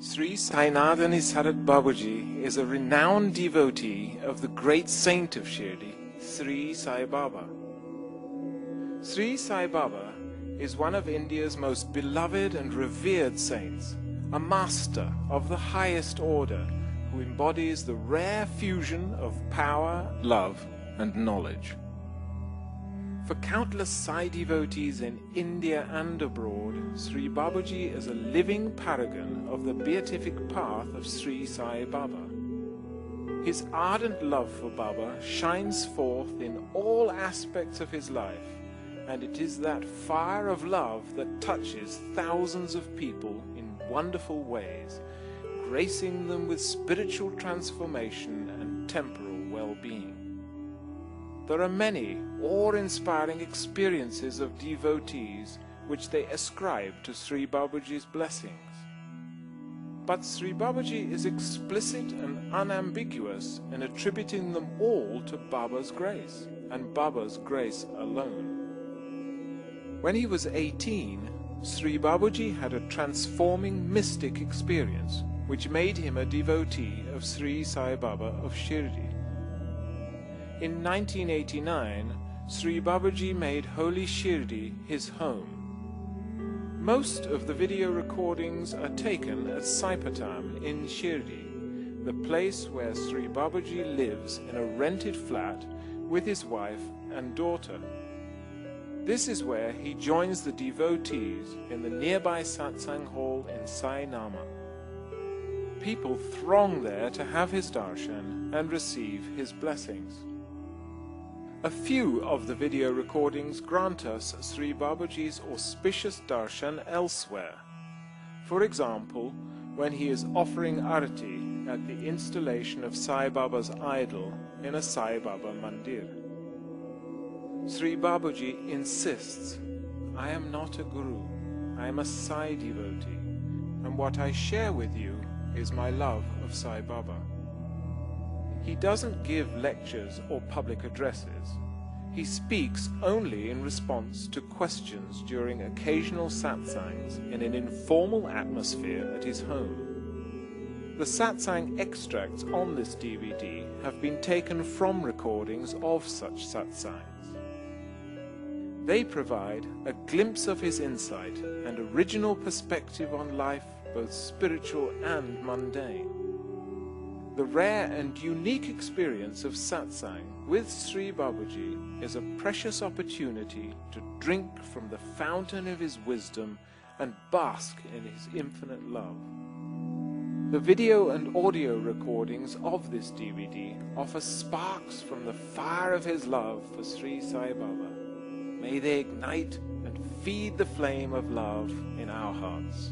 Sri Sainathuni Sarath Babuji is a renowned devotee of the great saint of Shirdi, Sri Sai Baba. Sri Sai Baba is one of India's most beloved and revered saints, a master of the highest order who embodies the rare fusion of power, love, and knowledge. For countless Sai devotees in India and abroad, Sri Babuji is a living paragon of the beatific path of Sri Sai Baba. His ardent love for Baba shines forth in all aspects of his life, and it is that fire of love that touches thousands of people in wonderful ways, gracing them with spiritual transformation and temporal well-being. There are many awe-inspiring experiences of devotees which they ascribe to Sri Babuji's blessings. But Sri Babuji is explicit and unambiguous in attributing them all to Baba's grace, and Baba's grace alone. When he was 18, Sri Babuji had a transforming mystic experience which made him a devotee of Sri Sai Baba of Shirdi. In 1989, Sri Babuji made holy Shirdi his home. Most of the video recordings are taken at Saipatam in Shirdi, the place where Sri Babuji lives in a rented flat with his wife and daughter. This is where he joins the devotees in the nearby Satsang Hall in Sainama. People throng there to have his darshan and receive his blessings. A few of the video recordings grant us Sri Babuji's auspicious darshan elsewhere. For example, when he is offering arati at the installation of Sai Baba's idol in a Sai Baba mandir. Sri Babuji insists, "I am not a guru, I am a Sai devotee, and what I share with you is my love of Sai Baba." He doesn't give lectures or public addresses. He speaks only in response to questions during occasional satsangs in an informal atmosphere at his home. The satsang extracts on this DVD have been taken from recordings of such satsangs. They provide a glimpse of his insight and original perspective on life, both spiritual and mundane. The rare and unique experience of satsang with Sri Babuji is a precious opportunity to drink from the fountain of his wisdom and bask in his infinite love. The video and audio recordings of this DVD offer sparks from the fire of his love for Sri Sai Baba. May they ignite and feed the flame of love in our hearts.